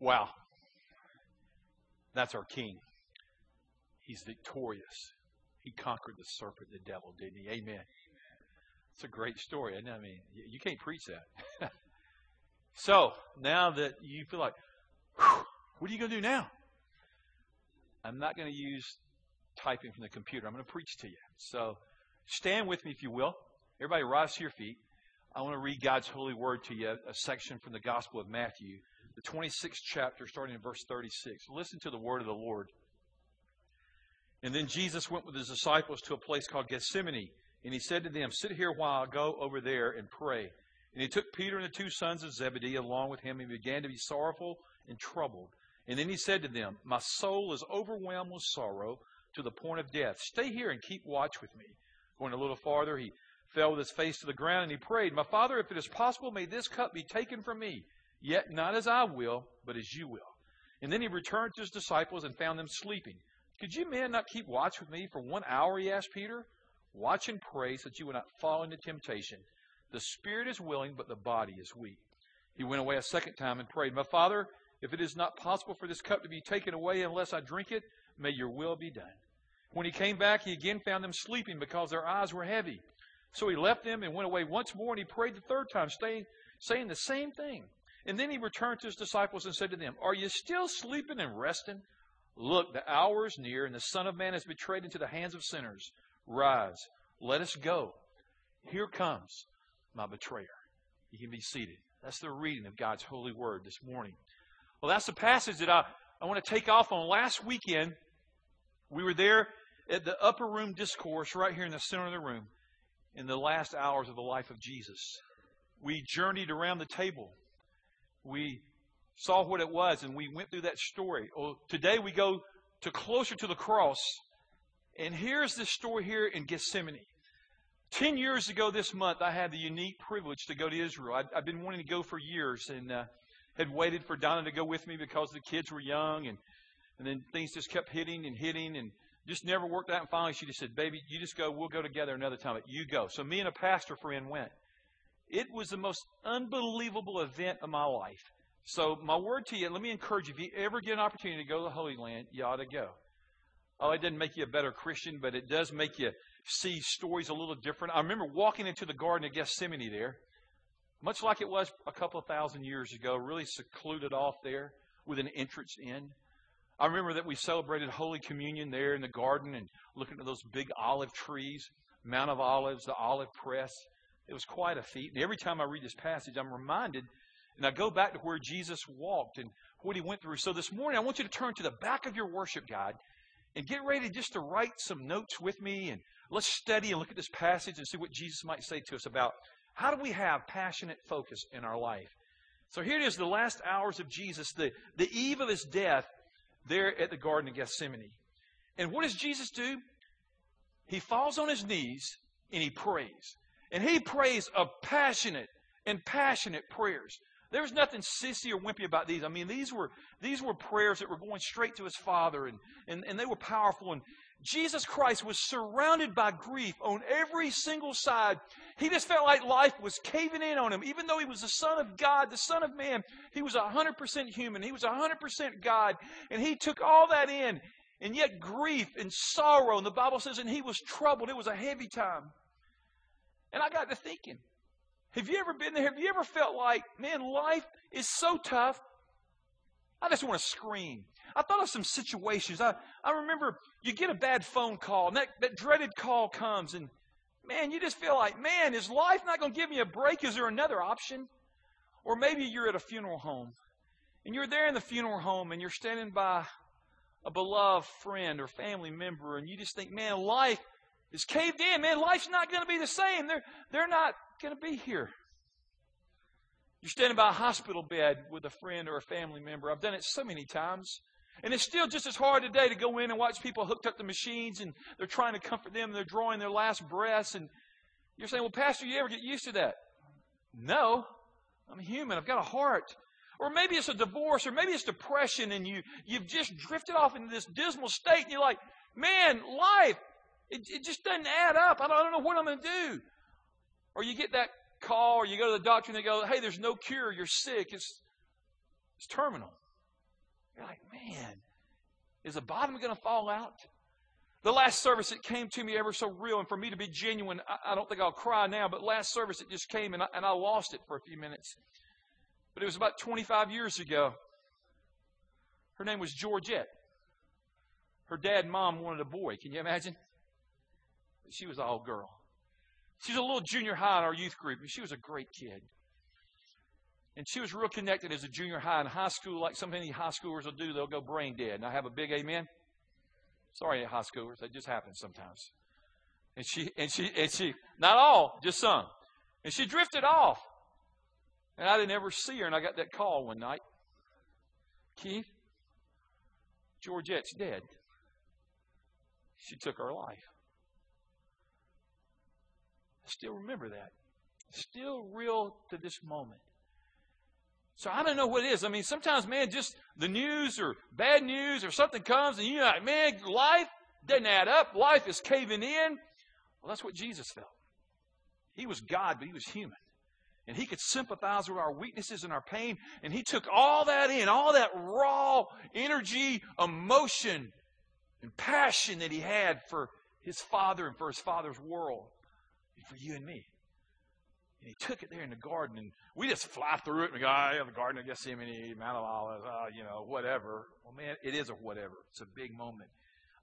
Wow. That's our King. He's victorious. He conquered the serpent, the devil, didn't he? Amen. It's a great story. I mean, you can't preach that. So, now that you feel like, what are you going to do now? I'm not going to use typing from the computer. I'm going to preach to you. So, stand with me if you will. Everybody rise to your feet. I want to read God's holy word to you, a section from the Gospel of Matthew, the 26th chapter, starting in verse 36. Listen to the word of the Lord. And then Jesus went with his disciples to a place called Gethsemane. And he said to them, sit here while I go over there and pray. And he took Peter and the two sons of Zebedee along with him and began to be sorrowful and troubled. And then he said to them, my soul is overwhelmed with sorrow to the point of death. Stay here and keep watch with me. Going a little farther, he fell with his face to the ground and he prayed, my Father, if it is possible, may this cup be taken from me. Yet not as I will, but as you will. And then he returned to his disciples and found them sleeping. Could you men not keep watch with me for 1 hour, he asked Peter. Watch and pray so that you will not fall into temptation. The spirit is willing, but the body is weak. He went away a second time and prayed, my Father, if it is not possible for this cup to be taken away unless I drink it, may your will be done. When he came back, he again found them sleeping because their eyes were heavy. So he left them and went away once more, and he prayed the third time, saying the same thing. And then he returned to his disciples and said to them, are you still sleeping and resting? Look, the hour is near, and the Son of Man is betrayed into the hands of sinners. Rise, let us go. Here comes my betrayer. You can be seated. That's the reading of God's holy word this morning. Well, that's the passage that I want to take off on. Last weekend, we were there at the upper room discourse right here in the center of the room in the last hours of the life of Jesus. We journeyed around the table. We saw what it was, and we went through that story. Well, today we go to closer to the cross. And here's this story here in Gethsemane. 10 years ago this month, I had the unique privilege to go to Israel. I've been wanting to go for years and had waited for Donna to go with me because the kids were young. And then things just kept hitting and just never worked out. And finally, she just said, baby, you just go. We'll go together another time. But you go. So me and a pastor friend went. It was the most unbelievable event of my life. So my word to you, let me encourage you, if you ever get an opportunity to go to the Holy Land, you ought to go. Oh, it doesn't make you a better Christian, but it does make you see stories a little different. I remember walking into the Garden of Gethsemane there, much like it was a couple of thousand years ago, really secluded off there with an entrance in. I remember that we celebrated Holy Communion there in the garden and looking at those big olive trees, Mount of Olives, the olive press. It was quite a feat. And every time I read this passage, I'm reminded, and I go back to where Jesus walked and what he went through. So this morning, I want you to turn to the back of your worship guide and get ready just to write some notes with me, and let's study and look at this passage and see what Jesus might say to us about how do we have passionate focus in our life. So here it is, the last hours of Jesus, the eve of his death there at the Garden of Gethsemane. And what does Jesus do? He falls on his knees and he prays. And he prays of passionate prayers. There was nothing sissy or wimpy about these. I mean, these were prayers that were going straight to his Father, and they were powerful. And Jesus Christ was surrounded by grief on every single side. He just felt like life was caving in on him. Even though he was the Son of God, the Son of Man, he was 100% human. He was 100% God. And he took all that in. And yet grief and sorrow, and the Bible says, and he was troubled. It was a heavy time. And I got to thinking, have you ever been there? Have you ever felt like, man, life is so tough, I just want to scream. I thought of some situations. I remember you get a bad phone call, and that dreaded call comes, and man, you just feel like, man, is life not going to give me a break? Is there another option? Or maybe you're at a funeral home, and you're there in the funeral home, and you're standing by a beloved friend or family member, and you just think, man, life is caved in. Man, life's not going to be the same. They're not going to be here. You're standing by a hospital bed with a friend or a family member. I've done it so many times. And it's still just as hard today to go in and watch people hooked up to machines, and they're trying to comfort them. And they're drawing their last breaths. And you're saying, well, Pastor, you ever get used to that? No, I'm human. I've got a heart. Or maybe it's a divorce, or maybe it's depression, and you've just drifted off into this dismal state. And you're like, man, life, it just doesn't add up. I don't know what I'm going to do. Or you get that call, or you go to the doctor and they go, hey, there's no cure. You're sick. It's terminal. You're like, man, is the bottom going to fall out? The last service, it came to me ever so real. And for me to be genuine, I don't think I'll cry now, but last service, it just came and I lost it for a few minutes. But it was about 25 years ago. Her name was Georgette. Her dad and mom wanted a boy. Can you imagine? She was all girl. She was a little junior high in our youth group, and she was a great kid. And she was real connected as a junior high. In high school, like so many high schoolers will do, they'll go brain dead. And I have a big amen. Sorry, high schoolers, that just happens sometimes. And she, not all, just some. And she drifted off. And I didn't ever see her, and I got that call one night. Keith, Georgette's dead. She took her life. I still remember that. Still real to this moment. So I don't know what it is. I mean, sometimes, man, just the news or bad news or something comes and you're like, man, life doesn't add up. Life is caving in. Well, that's what Jesus felt. He was God, but he was human. And he could sympathize with our weaknesses and our pain. And he took all that in, all that raw energy, emotion, and passion that he had for his Father and for his Father's world and for you and me. And he took it there in the garden, and we just fly through it and we go, oh, yeah, the garden of Gethsemane, Mount of Olives, whatever. Well, man, it is a whatever. It's a big moment.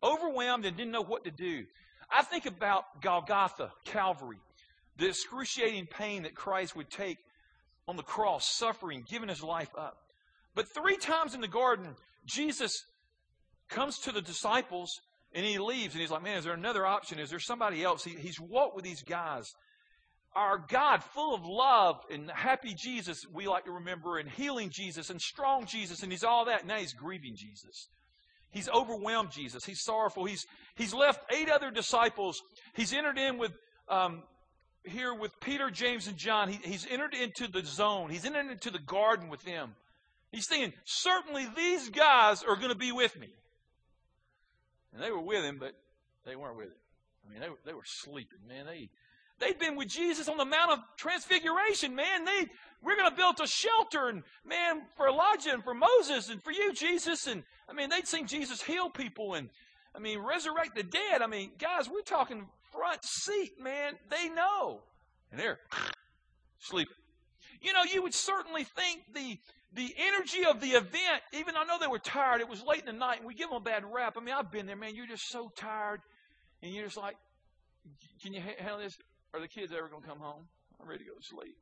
Overwhelmed and didn't know what to do. I think about Golgotha, Calvary, the excruciating pain that Christ would take on the cross, suffering, giving his life up. But three times in the garden, Jesus comes to the disciples and he leaves, and he's like, man, is there another option? Is there somebody else? He's walked with these guys. Our God, full of love and happy Jesus, we like to remember, and healing Jesus and strong Jesus, and he's all that. Now he's grieving Jesus. He's overwhelmed Jesus. He's sorrowful. He's left 8 other disciples. He's entered in with here with Peter, James, and John. He's entered into the zone. He's entered into the garden with them. He's thinking, certainly these guys are going to be with me. And they were with him, but they weren't with him. I mean, they were sleeping, man. They'd been with Jesus on the Mount of Transfiguration, man. We're going to build a shelter, and man, for Elijah and for Moses and for you, Jesus. And I mean, they'd seen Jesus heal people and, I mean, resurrect the dead. I mean, guys, we're talking front seat, man. They know. And they're sleeping. You know, you would certainly think the energy of the event, even I know they were tired. It was late in the night, and we give them a bad rap. I mean, I've been there, man. You're just so tired, and you're just like, can you handle this? Are the kids ever going to come home? I'm ready to go to sleep.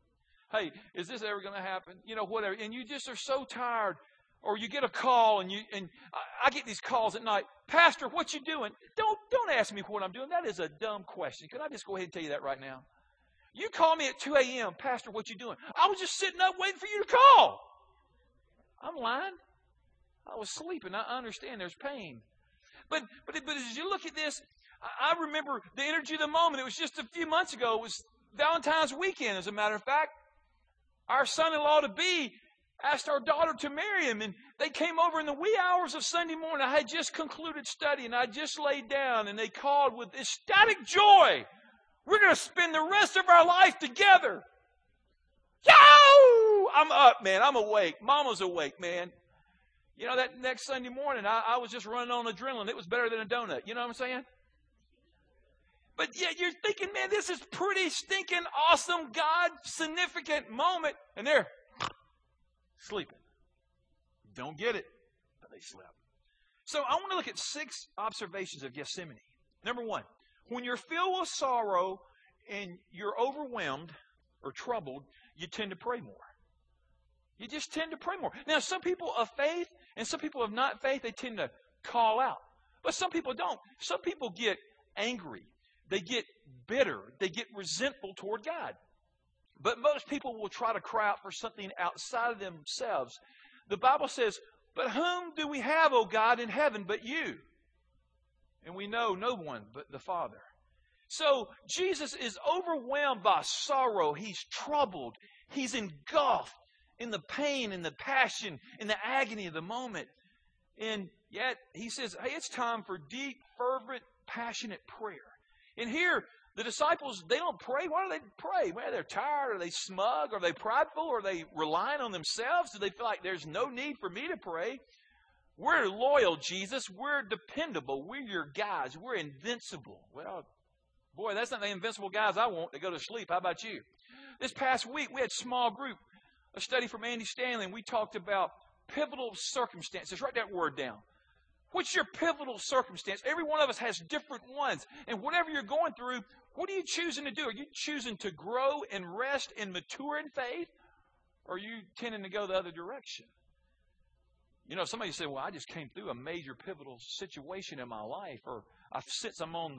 Hey, is this ever going to happen? You know, whatever. And you just are so tired. Or you get a call, and I get these calls at night. Pastor, what you doing? Don't ask me what I'm doing. That is a dumb question. Can I just go ahead and tell you that right now? You call me at 2 a.m., Pastor, what you doing? I was just sitting up waiting for you to call. I'm lying. I was sleeping. I understand there's pain. But as you look at this, I remember the energy of the moment. It was just a few months ago. It was Valentine's weekend, as a matter of fact. Our son-in-law-to-be asked our daughter to marry him, and they came over in the wee hours of Sunday morning. I had just concluded study, and I just laid down, and they called with ecstatic joy, we're going to spend the rest of our life together. Yo! I'm up, man. I'm awake. Mama's awake, man. You know, that next Sunday morning, I was just running on adrenaline. It was better than a donut. You know what I'm saying? But yet you're thinking, man, this is pretty stinking awesome, God-significant moment. And they're sleeping. Don't get it, but they slept. So I want to look at 6 observations of Gethsemane. Number 1, when you're filled with sorrow and you're overwhelmed or troubled, you tend to pray more. You just tend to pray more. Now, some people of faith and some people of not faith, they tend to call out. But some people don't. Some people get angry. They get bitter. They get resentful toward God. But most people will try to cry out for something outside of themselves. The Bible says, but whom do we have, O God, in heaven but you? And we know no one but the Father. So Jesus is overwhelmed by sorrow. He's troubled. He's engulfed in the pain and the passion and the agony of the moment. And yet he says, hey, it's time for deep, fervent, passionate prayer. And here, the disciples, they don't pray. Why do they pray? Well, they're tired. Are they smug? Are they prideful? Are they relying on themselves? Do they feel like there's no need for me to pray? We're loyal, Jesus. We're dependable. We're your guys. We're invincible. Well, boy, that's not the invincible guys I want. They go to sleep. How about you? This past week, we had small group, a study from Andy Stanley, and we talked about pivotal circumstances. Write that word down. What's your pivotal circumstance? Every one of us has different ones. And whatever you're going through, what are you choosing to do? Are you choosing to grow and rest and mature in faith? Or are you tending to go the other direction? You know, somebody said, well, I just came through a major pivotal situation in my life, or I'm on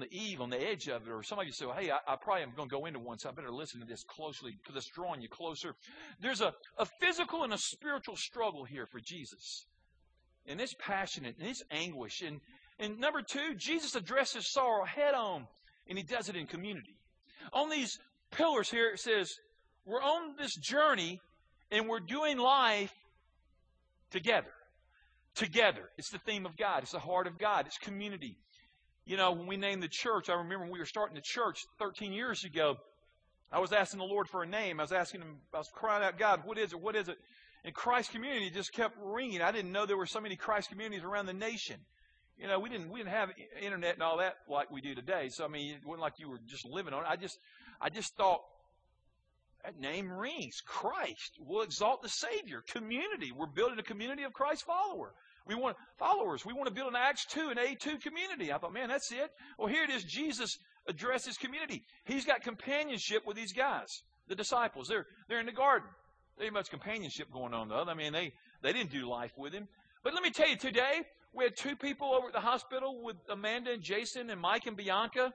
the edge of it, or somebody said, well, hey, I probably am going to go into one, so I better listen to this closely because it's drawing you closer. There's a physical and a spiritual struggle here for Jesus. And it's passionate, and it's anguish. And number two, Jesus addresses sorrow head on, and he does it in community. On these pillars here, it says, we're on this journey, and we're doing life together. Together. It's the theme of God. It's the heart of God. It's community. You know, when we named the church, I remember when we were starting the church 13 years ago, I was asking the Lord for a name. I was asking Him, I was crying out, God, what is it? What is it? And Christ Community just kept ringing. I didn't know there were so many Christ communities around the nation. You know, we didn't have internet and all that like we do today. So, I mean, it wasn't like you were just living on it. I just thought, that name rings. Christ. We'll exalt the Savior. Community. We're building a community of Christ followers. We want followers. We want to build an Acts 2 and A2 community. I thought, man, that's it. Well, here it is. Jesus addresses community. He's got companionship with these guys, the disciples. They're in the garden. There ain't much companionship going on, though. I mean, they didn't do life with him. But let me tell you, today, we had two people over at the hospital with Amanda and Jason and Mike and Bianca.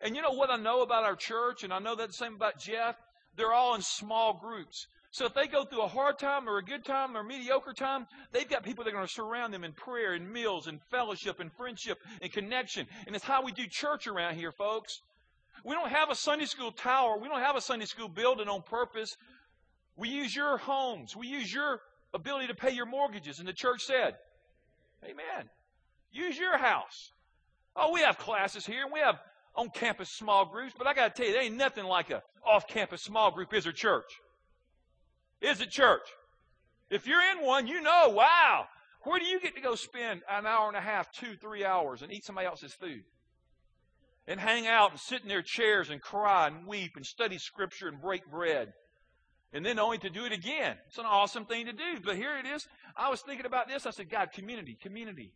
And you know what I know about our church, and I know that the same about Jeff? They're all in small groups. So if they go through a hard time or a good time or a mediocre time, they've got people that are going to surround them in prayer and meals and fellowship and friendship and connection. And it's how we do church around here, folks. We don't have a Sunday school tower. We don't have a Sunday school building on purpose. We use your homes. We use your ability to pay your mortgages. And the church said, amen. Use your house. Oh, we have classes here and we have on-campus small groups. But I got to tell you, there ain't nothing like an off-campus small group is a church. Is it church? If you're in one, you know, wow, where do you get to go spend an hour and a half, 2-3 hours and eat somebody else's food? And hang out and sit in their chairs and cry and weep and study scripture and break bread. And then only to do it again. It's an awesome thing to do. But here it is. I was thinking about this. I said, God, community, community.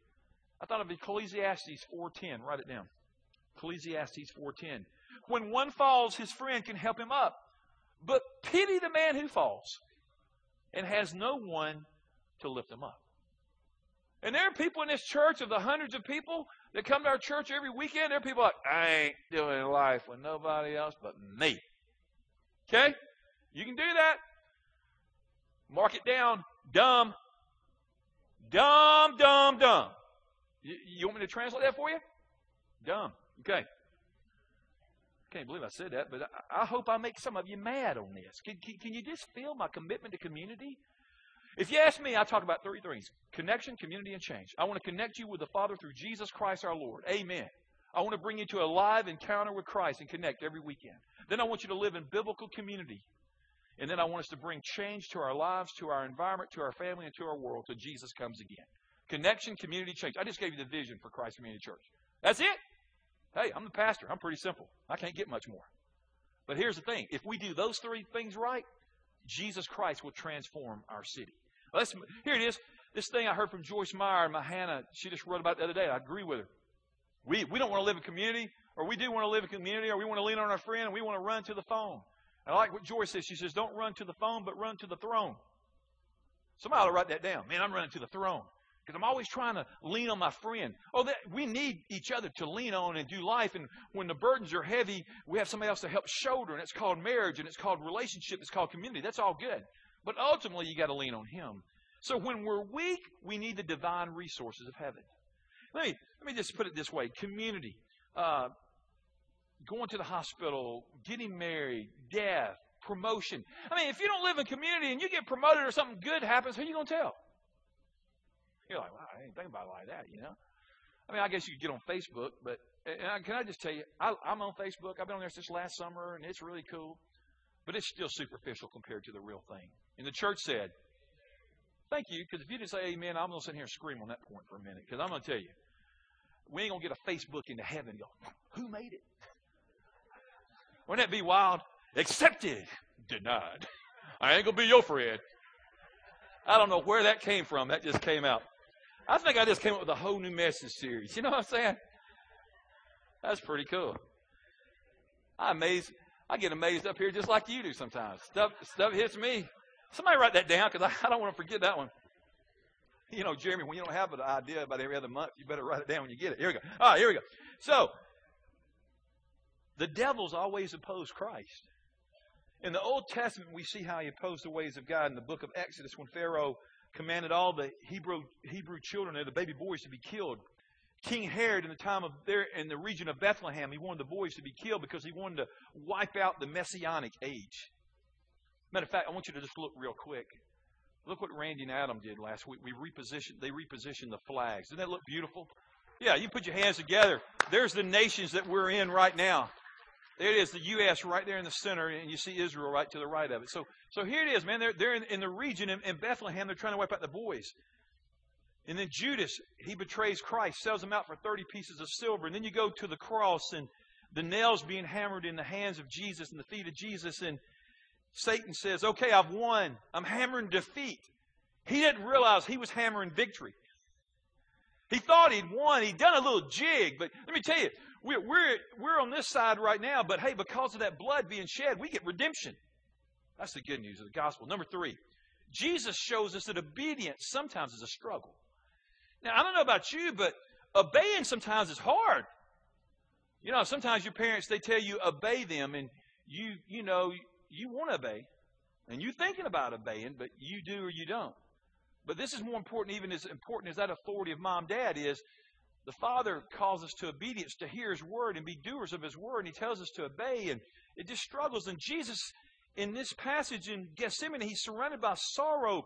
I thought of Ecclesiastes 4:10. Write it down. Ecclesiastes 4:10. When one falls, his friend can help him up. But pity the man who falls and has no one to lift them up. And there are people in this church, of the hundreds of people that come to our church every weekend, there are people like, I ain't doing life with nobody else but me. Okay? You can do that. Mark it down. Dumb. Dumb, dumb, dumb. You want me to translate that for you? Dumb. Okay. Can't believe I said that, but I hope I make some of you mad on this. Can you just feel my commitment to community? If you ask me, I talk about three things: connection, community, and change. I want to connect you with the Father through Jesus Christ our Lord. Amen. I want to bring you to a live encounter with Christ and connect every weekend. Then I want you to live in biblical community. And then I want us to bring change to our lives, to our environment, to our family, and to our world till Jesus comes again. Connection, community, change. I just gave you the vision for Christ Community Church. That's it. Hey, I'm the pastor. I'm pretty simple. I can't get much more. But here's the thing. If we do those three things right, Jesus Christ will transform our city. Here it is. This thing I heard from Joyce Meyer and my Hannah, she just wrote about it the other day. I agree with her. We don't want to live in community, or we do want to live in community, or we want to lean on our friend, and we want to run to the phone. And I like what Joyce says. She says, don't run to the phone, but run to the throne. Somebody ought to write that down. Man, I'm running to the throne. Because I'm always trying to lean on my friend. We need each other to lean on and do life. And when the burdens are heavy, we have somebody else to help shoulder. And it's called marriage, and it's called relationship, it's called community. That's all good. But ultimately, you got to lean on Him. So when we're weak, we need the divine resources of heaven. Let me just put it this way. Community, going to the hospital, getting married, death, promotion. I mean, if you don't live in community and you get promoted or something good happens, who are you going to tell? You're like, wow, I didn't think about it like that, you know. I mean, I guess you could get on Facebook, but can I just tell you, I'm on Facebook. I've been on there since last summer, and it's really cool. But it's still superficial compared to the real thing. And the church said, Thank you, because if you didn't say amen, I'm going to sit here and scream on that point for a minute, because I'm going to tell you, we ain't going to get a Facebook into heaven and go, who made it? Wouldn't that be wild? Accepted, denied. I ain't going to be your friend. I don't know where that came from. That just came out. I think I just came up with a whole new message series. You know what I'm saying? That's pretty cool. I get amazed up here just like you do sometimes. Stuff hits me. Somebody write that down, because I don't want to forget that one. You know, Jeremy, when you don't have an idea about every other month, you better write it down when you get it. Here we go. All right, here we go. So, the devil's always opposed Christ. In the Old Testament, we see how he opposed the ways of God. In the book of Exodus, when Pharaoh commanded all the Hebrew children and the baby boys to be killed. King Herod, in the region of Bethlehem, he wanted the boys to be killed because he wanted to wipe out the Messianic age. Matter of fact, I want you to just look real quick. Look what Randy and Adam did last week. They repositioned the flags. Doesn't that look beautiful? Yeah, you put your hands together. There's the nations that we're in right now. There it is, the U.S. right there in the center, and you see Israel right to the right of it. So here it is, man. They're in the region in Bethlehem. They're trying to wipe out the boys. And then Judas, he betrays Christ, sells him out for 30 pieces of silver. And then you go to the cross and the nails being hammered in the hands of Jesus and the feet of Jesus. And Satan says, okay, I've won. I'm hammering defeat. He didn't realize he was hammering victory. He thought he'd won. He'd done a little jig. But let me tell you, we're on this side right now. But hey, because of that blood being shed, we get redemption. That's the good news of the gospel. Number 3, Jesus shows us that obedience sometimes is a struggle. Now, I don't know about you, but obeying sometimes is hard. You know, sometimes your parents, they tell you, obey them, and you know, you want to obey, and you're thinking about obeying, but you do or you don't. But this is more important, even as important as that authority of mom, dad is, the Father calls us to obedience, to hear His Word and be doers of His Word, and He tells us to obey, and it just struggles. And Jesus, in this passage in Gethsemane, He's surrounded by sorrow,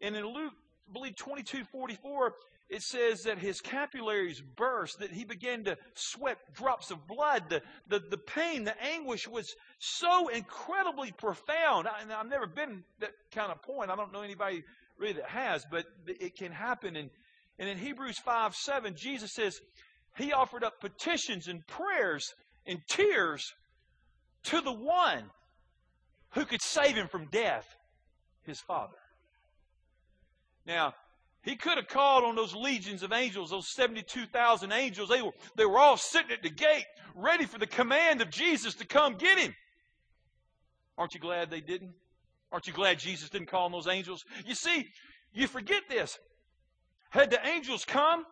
and in Luke, I believe 22:44, it says that his capillaries burst, that he began to sweat drops of blood. The pain, the anguish was so incredibly profound. And I've never been that kind of point. I don't know anybody really that has, but it can happen. And in Hebrews 5:7, Jesus says he offered up petitions and prayers and tears to the one who could save him from death, his Father. Now, he could have called on those legions of angels, those 72,000 angels. They were all sitting at the gate, ready for the command of Jesus to come get him. Aren't you glad they didn't? Aren't you glad Jesus didn't call on those angels? You see, you forget this. Had the angels come,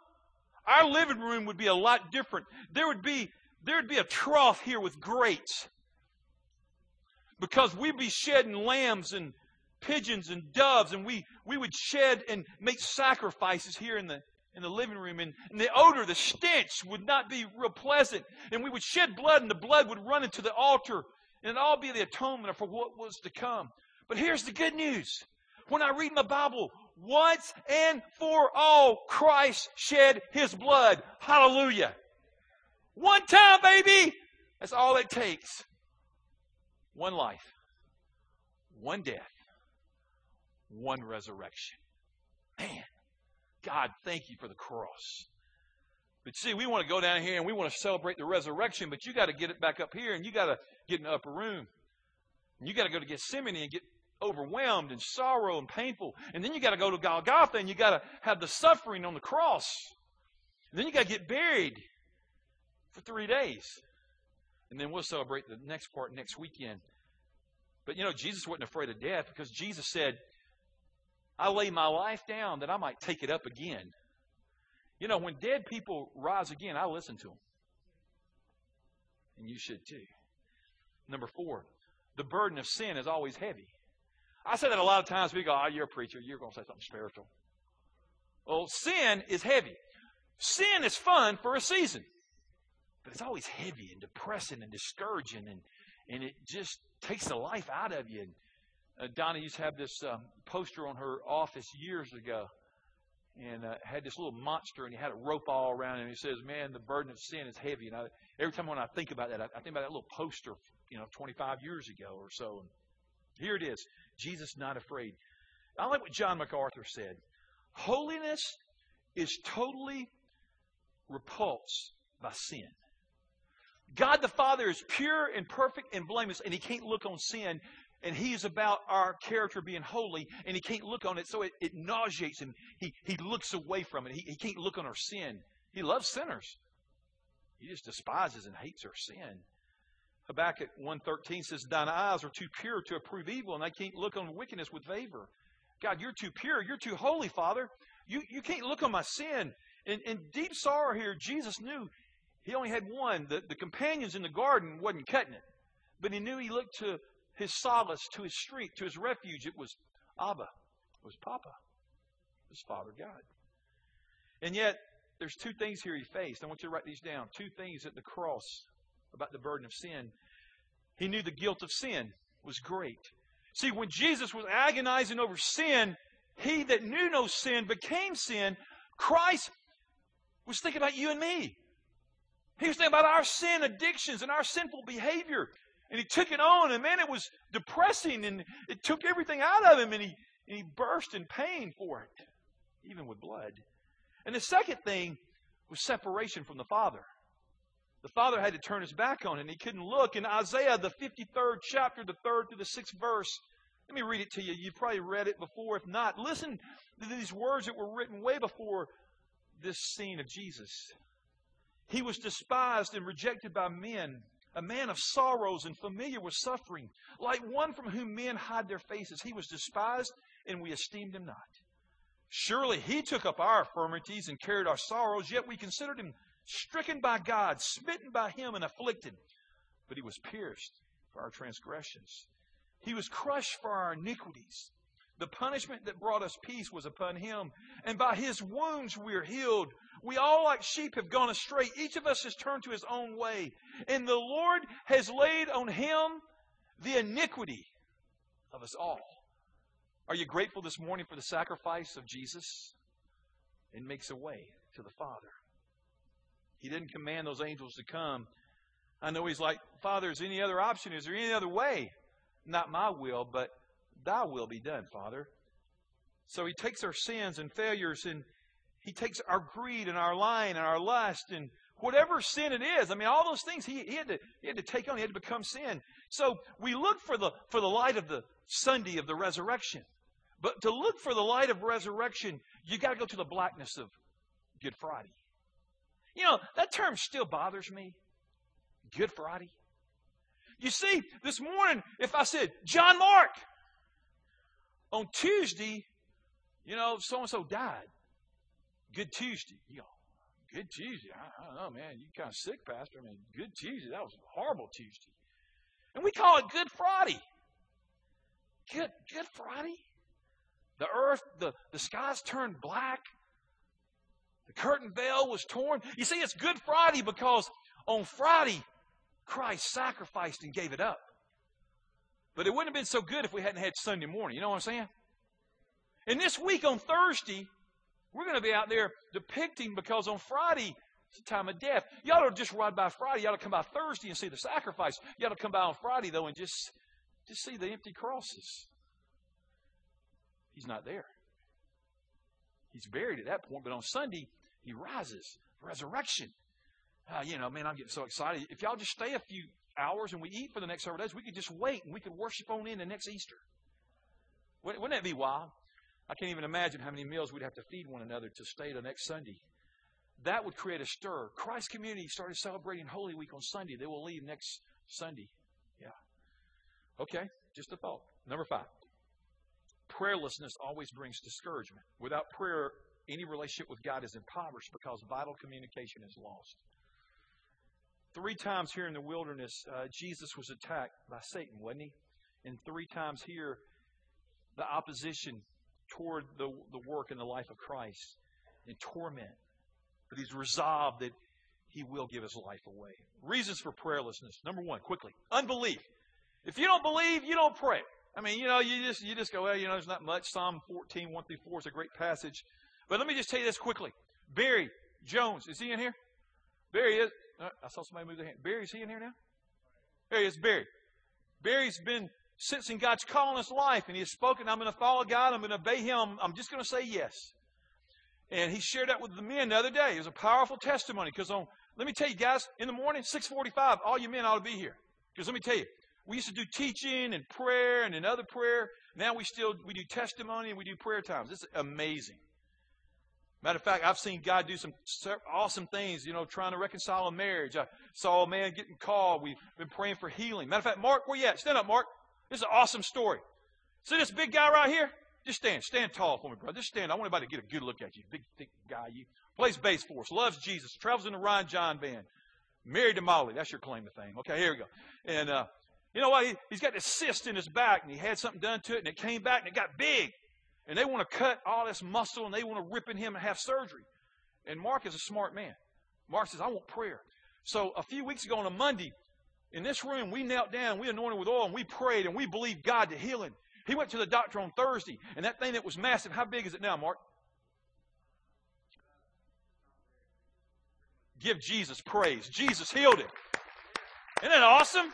our living room would be a lot different. There would be a trough here with grates, because we'd be shedding lambs and pigeons and doves, and we would shed and make sacrifices here in the living room, and the odor, the stench would not be real pleasant, and we would shed blood, and the blood would run into the altar, and it'd all be the atonement for what was to come. But here's the good news. When I read my Bible, once and for all, Christ shed His blood. Hallelujah. One time, baby. That's all it takes. One life. One death. One resurrection. Man, God, thank you for the cross. But see, we want to go down here and we want to celebrate the resurrection, but you got to get it back up here, and you got to get in the upper room. And you got to go to Gethsemane and get overwhelmed and sorrow and painful. And then you got to go to Golgotha and you got to have the suffering on the cross. And then you got to get buried for 3 days. And then we'll celebrate the next part next weekend. But you know, Jesus wasn't afraid of death, because Jesus said, I lay my life down that I might take it up again. You know, when dead people rise again, I listen to them. And you should too. Number 4, the burden of sin is always heavy. I say that a lot of times. We go, oh, you're a preacher. You're going to say something spiritual. Well, sin is heavy. Sin is fun for a season. But it's always heavy and depressing and discouraging. And it just takes the life out of you. And Donna used to have this poster on her office years ago, and had this little monster, and he had a rope all around him, and he says, man, the burden of sin is heavy. And every time when I think about that, I think about that little poster, you know, 25 years ago or so. And here it is. Jesus not afraid. I like what John MacArthur said. Holiness is totally repulsed by sin. God the Father is pure and perfect and blameless, and He can't look on sin. And He is about our character being holy, and He can't look on it, so it nauseates Him. He looks away from it. He can't look on our sin. He loves sinners. He just despises and hates our sin. Habakkuk 1:13 says, "Thine eyes are too pure to approve evil, and I can't look on wickedness with favor." God, You're too pure. You're too holy, Father. You can't look on my sin. In deep sorrow here, Jesus knew He only had one. The companions in the garden wasn't cutting it. But He knew He looked to His solace, to His strength, to His refuge. It was Abba. It was Papa. It was Father God. And yet, there's two things here He faced. I want you to write these down. Two things at the cross about the burden of sin. He knew the guilt of sin was great. See, when Jesus was agonizing over sin, He that knew no sin became sin. Christ was thinking about you and me. He was thinking about our sin addictions and our sinful behavior. And He took it on, and man, it was depressing, and it took everything out of Him, and he burst in pain for it, even with blood. And the second thing was separation from the Father. The Father had to turn His back on Him, and He couldn't look. In Isaiah, the 53rd chapter, the 3rd through the 6th verse, let me read it to you. You probably read it before. If not, listen to these words that were written way before this scene of Jesus. "He was despised and rejected by men, a man of sorrows and familiar with suffering, like one from whom men hide their faces. He was despised, and we esteemed Him not. Surely He took up our infirmities and carried our sorrows, yet we considered Him stricken by God, smitten by Him, and afflicted. But He was pierced for our transgressions. He was crushed for our iniquities. The punishment that brought us peace was upon Him, and by His wounds we are healed. We all like sheep have gone astray. Each of us has turned to his own way. And the Lord has laid on Him the iniquity of us all." Are you grateful this morning for the sacrifice of Jesus? It makes a way to the Father. He didn't command those angels to come. I know He's like, "Father, is there any other option? Is there any other way? Not my will, but Thy will be done, Father." So He takes our sins and failures, and He takes our greed and our lying and our lust and whatever sin it is. I mean, all those things he had to take on. He had to become sin. So we look for the light of the Sunday of the resurrection. But to look for the light of resurrection, you got to go to the blackness of Good Friday. You know, that term still bothers me. Good Friday. You see, this morning, if I said, "John Mark, on Tuesday, you know, so-and-so died. Good Tuesday." You go, "Good Tuesday? I don't know, man. You kind of sick, Pastor. I mean, Good Tuesday? That was a horrible Tuesday." And we call it Good Friday. Good Friday? The earth, the skies turned black. The curtain veil was torn. You see, it's Good Friday because on Friday, Christ sacrificed and gave it up. But it wouldn't have been so good if we hadn't had Sunday morning. You know what I'm saying? And this week on Thursday, we're going to be out there depicting, because on Friday, it's the time of death. You ought to just ride by Friday. You ought to come by Thursday and see the sacrifice. You ought to come by on Friday, though, and just see the empty crosses. He's not there. He's buried at that point, but on Sunday, He rises. Resurrection. You know, man, I'm getting so excited. If y'all just stay a few hours and we eat for the next several days, we could just wait and we could worship on in the next Easter. Wouldn't that be wild? I can't even imagine how many meals we'd have to feed one another to stay the next Sunday. That would create a stir. Christ Community started celebrating Holy Week on Sunday. They will leave next Sunday. Yeah. Okay, just a thought. Number 5. Prayerlessness always brings discouragement. Without prayer, any relationship with God is impoverished because vital communication is lost. 3 times here in the wilderness, Jesus was attacked by Satan, wasn't he? And 3 times here, the opposition toward the work and the life of Christ in torment. But He's resolved that He will give His life away. Reasons for prayerlessness. Number 1, quickly, unbelief. If you don't believe, you don't pray. I mean, you know, you just go, well, you know, there's not much. Psalm 14, 1 through 4 is a great passage. But let me just tell you this quickly. Barry Jones, is he in here? Barry is. I saw somebody move their hand. Barry, is he in here now? There he is, Barry. Barry's been sense in God's call in his life, and he has spoken, I'm going to follow God, I'm going to obey him, I'm just going to say yes. And he shared that with the men the other day. It was a powerful testimony, because let me tell you guys, in the morning, 6:45, all you men ought to be here. Because let me tell you, we used to do teaching and prayer and another prayer. Now we do testimony and we do prayer times. It's amazing. Matter of fact, I've seen God do some awesome things, you know, trying to reconcile a marriage. I saw a man getting called. We've been praying for healing. Matter of fact, Mark, where you at? Stand up, Mark. This is an awesome story. See this big guy right here? Just stand. Stand tall for me, brother. Just stand. I want everybody to get a good look at you. Big, thick guy. You plays bass for us. Loves Jesus. Travels in the Ryan John band. Married to Molly. That's your claim to fame. Okay, here we go. And you know what? He's got this cyst in his back, and he had something done to it, and it came back, and it got big. And they want to cut all this muscle, and they want to rip in him and have surgery. And Mark is a smart man. Mark says, I want prayer. So a few weeks ago on a Monday, in this room, we knelt down, we anointed with oil, and we prayed, and we believed God to heal him. He went to the doctor on Thursday, and that thing that was massive, how big is it now, Mark? Give Jesus praise. Jesus healed him. Isn't that awesome?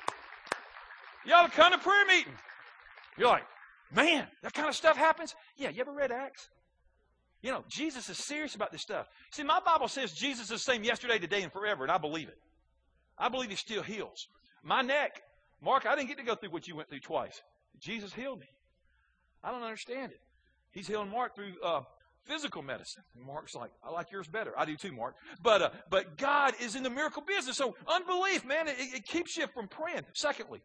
Y'all come to prayer meeting. You're like, man, that kind of stuff happens? Yeah, you ever read Acts? You know, Jesus is serious about this stuff. See, my Bible says Jesus is the same yesterday, today, and forever, and I believe it. I believe he still heals. My neck, Mark, I didn't get to go through what you went through twice. Jesus healed me. I don't understand it. He's healing Mark through physical medicine. And Mark's like, I like yours better. I do too, Mark. But God is in the miracle business. So unbelief, man, it keeps you from praying. Secondly,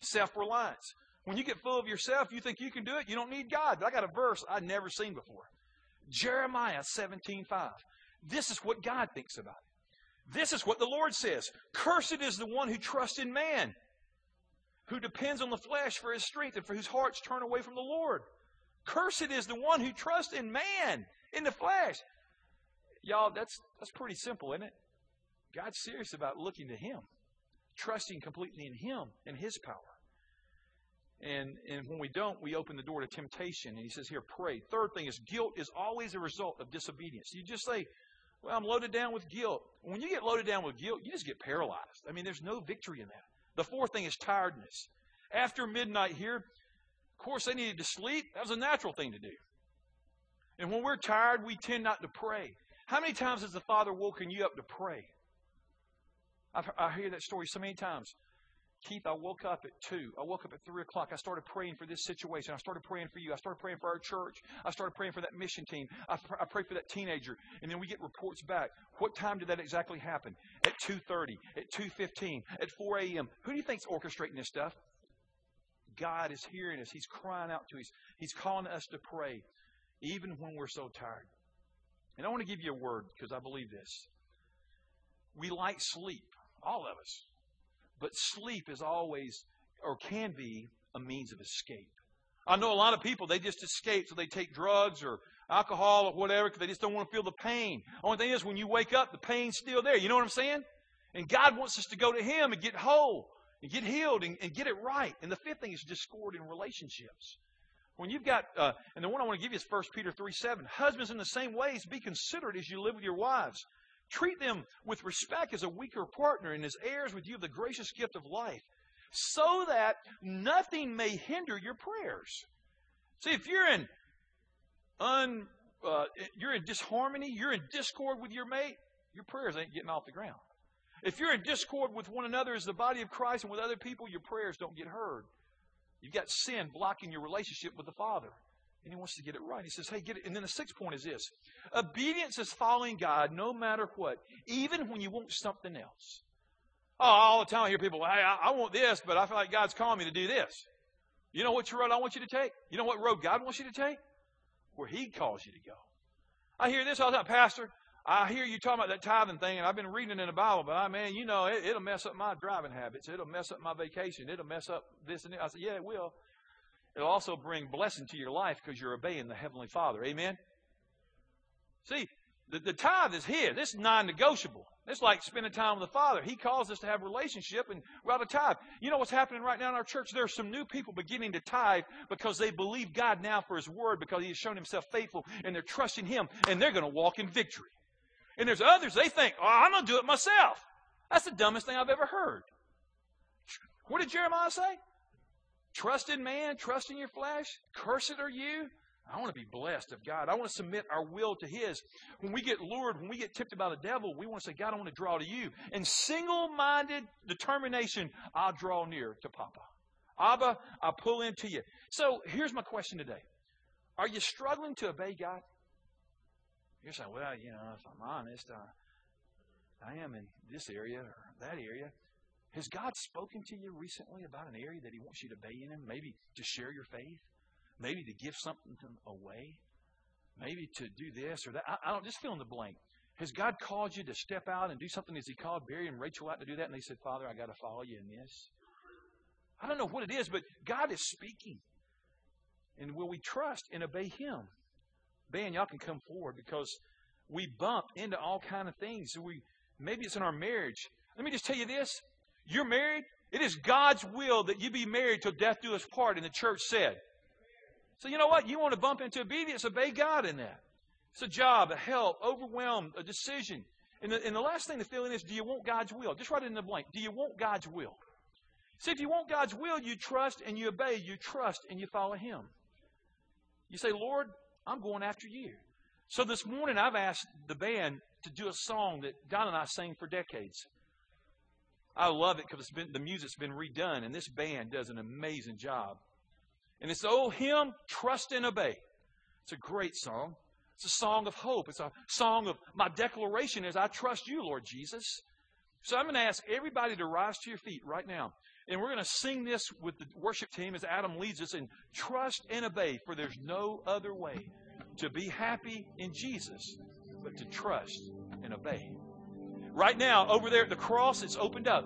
self-reliance. When you get full of yourself, you think you can do it. You don't need God. But I got a verse I'd never seen before. Jeremiah 17:5. This is what God thinks about it. This is what the Lord says. Cursed is the one who trusts in man, who depends on the flesh for his strength and for whose hearts turn away from the Lord. Cursed is the one who trusts in man, in the flesh. Y'all, that's pretty simple, isn't it? God's serious about looking to him, trusting completely in him and his power. And when we don't, we open the door to temptation. And he says here, pray. Third thing is guilt is always a result of disobedience. You just say, well, I'm loaded down with guilt. When you get loaded down with guilt, you just get paralyzed. I mean, there's no victory in that. The fourth thing is tiredness. After midnight here, of course, they needed to sleep. That was a natural thing to do. And when we're tired, we tend not to pray. How many times has the Father woken you up to pray? I hear that story so many times. Keith, I woke up at 2. I woke up at 3 o'clock. I started praying for this situation. I started praying for you. I started praying for our church. I started praying for that mission team. I prayed for that teenager. And then we get reports back. What time did that exactly happen? At 2:30, at 2:15, at 4 a.m. Who do you think's orchestrating this stuff? God is hearing us. He's crying out to us. He's calling us to pray, even when we're so tired. And I want to give you a word, because I believe this. We like sleep, all of us. But sleep is always, or can be, a means of escape. I know a lot of people, they just escape, so they take drugs or alcohol or whatever, because they just don't want to feel the pain. Only thing is, when you wake up, the pain's still there. You know what I'm saying? And God wants us to go to him and get whole, and get healed, and get it right. And the fifth thing is discord in relationships. When you've got, and the one I want to give you is 1 Peter 3:7. Husbands, in the same ways, be considerate as you live with your wives. Treat them with respect as a weaker partner and as heirs with you of the gracious gift of life, so that nothing may hinder your prayers. See, if you're in disharmony, you're in discord with your mate, your prayers ain't getting off the ground. If you're in discord with one another as the body of Christ and with other people, your prayers don't get heard. You've got sin blocking your relationship with the Father. And he wants to get it right. He says, hey, get it. And then the sixth point is this. Obedience is following God no matter what, even when you want something else. Oh, all the time I hear people, hey, I want this, but I feel like God's calling me to do this. You know what road I want you to take? You know what road God wants you to take? Where he calls you to go. I hear this all the time. Pastor, I hear you talking about that tithing thing, and I've been reading it in the Bible, but it'll mess up my driving habits. It'll mess up my vacation. It'll mess up this and that. I said, yeah, it will. It'll also bring blessing to your life because you're obeying the Heavenly Father. Amen? See, the tithe is here. This is non-negotiable. It's like spending time with the Father. He calls us to have a relationship, and we're out of tithe. You know what's happening right now in our church? There are some new people beginning to tithe because they believe God now for his word, because he has shown himself faithful, and they're trusting him, and they're going to walk in victory. And there's others, they think, oh, I'm going to do it myself. That's the dumbest thing I've ever heard. What did Jeremiah say? Trust in man, trust in your flesh. Cursed are you. I want to be blessed of God. I want to submit our will to His. When we get lured, when we get tempted by the devil, we want to say, God, I want to draw to you. And single-minded determination, I'll draw near to Papa. Abba, I'll pull into you. So here's my question today. Are you struggling to obey God? You're saying, well, you know, if I'm honest, I am in this area or that area. Has God spoken to you recently about an area that He wants you to obey in Him? Maybe to share your faith? Maybe to give something away? Maybe to do this or that? I don't just fill in the blank. Has God called you to step out and do something? Has He called Barry and Rachel out to do that? And they said, Father, I got to follow you in this. I don't know what it is, but God is speaking. And will we trust and obey Him? Ben, y'all can come forward because we bump into all kinds of things. Maybe it's in our marriage. Let me just tell you this. You're married. It is God's will that you be married till death do us part, and the church said. So you know what? You want to bump into obedience, obey God in that. It's a job, a help, overwhelm, a decision. And the last thing to fill in is, do you want God's will? Just write it in the blank. Do you want God's will? See, if you want God's will, you trust and you obey. You trust and you follow Him. You say, Lord, I'm going after you. So this morning I've asked the band to do a song that Donna and I sang for decades. I love it because the music's been redone, and this band does an amazing job. And it's the old hymn, Trust and Obey. It's a great song. It's a song of hope. It's a song of my declaration is, I trust you, Lord Jesus. So I'm going to ask everybody to rise to your feet right now. And we're going to sing this with the worship team as Adam leads us in Trust and Obey, for there's no other way to be happy in Jesus but to trust and obey. Right now, over there at the cross, it's opened up.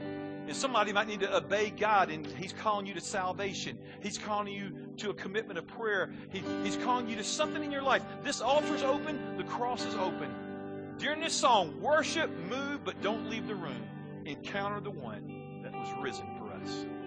And somebody might need to obey God, and He's calling you to salvation. He's calling you to a commitment of prayer. He's calling you to something in your life. This altar's open. The cross is open. During this song, worship, move, but don't leave the room. Encounter the one that was risen for us.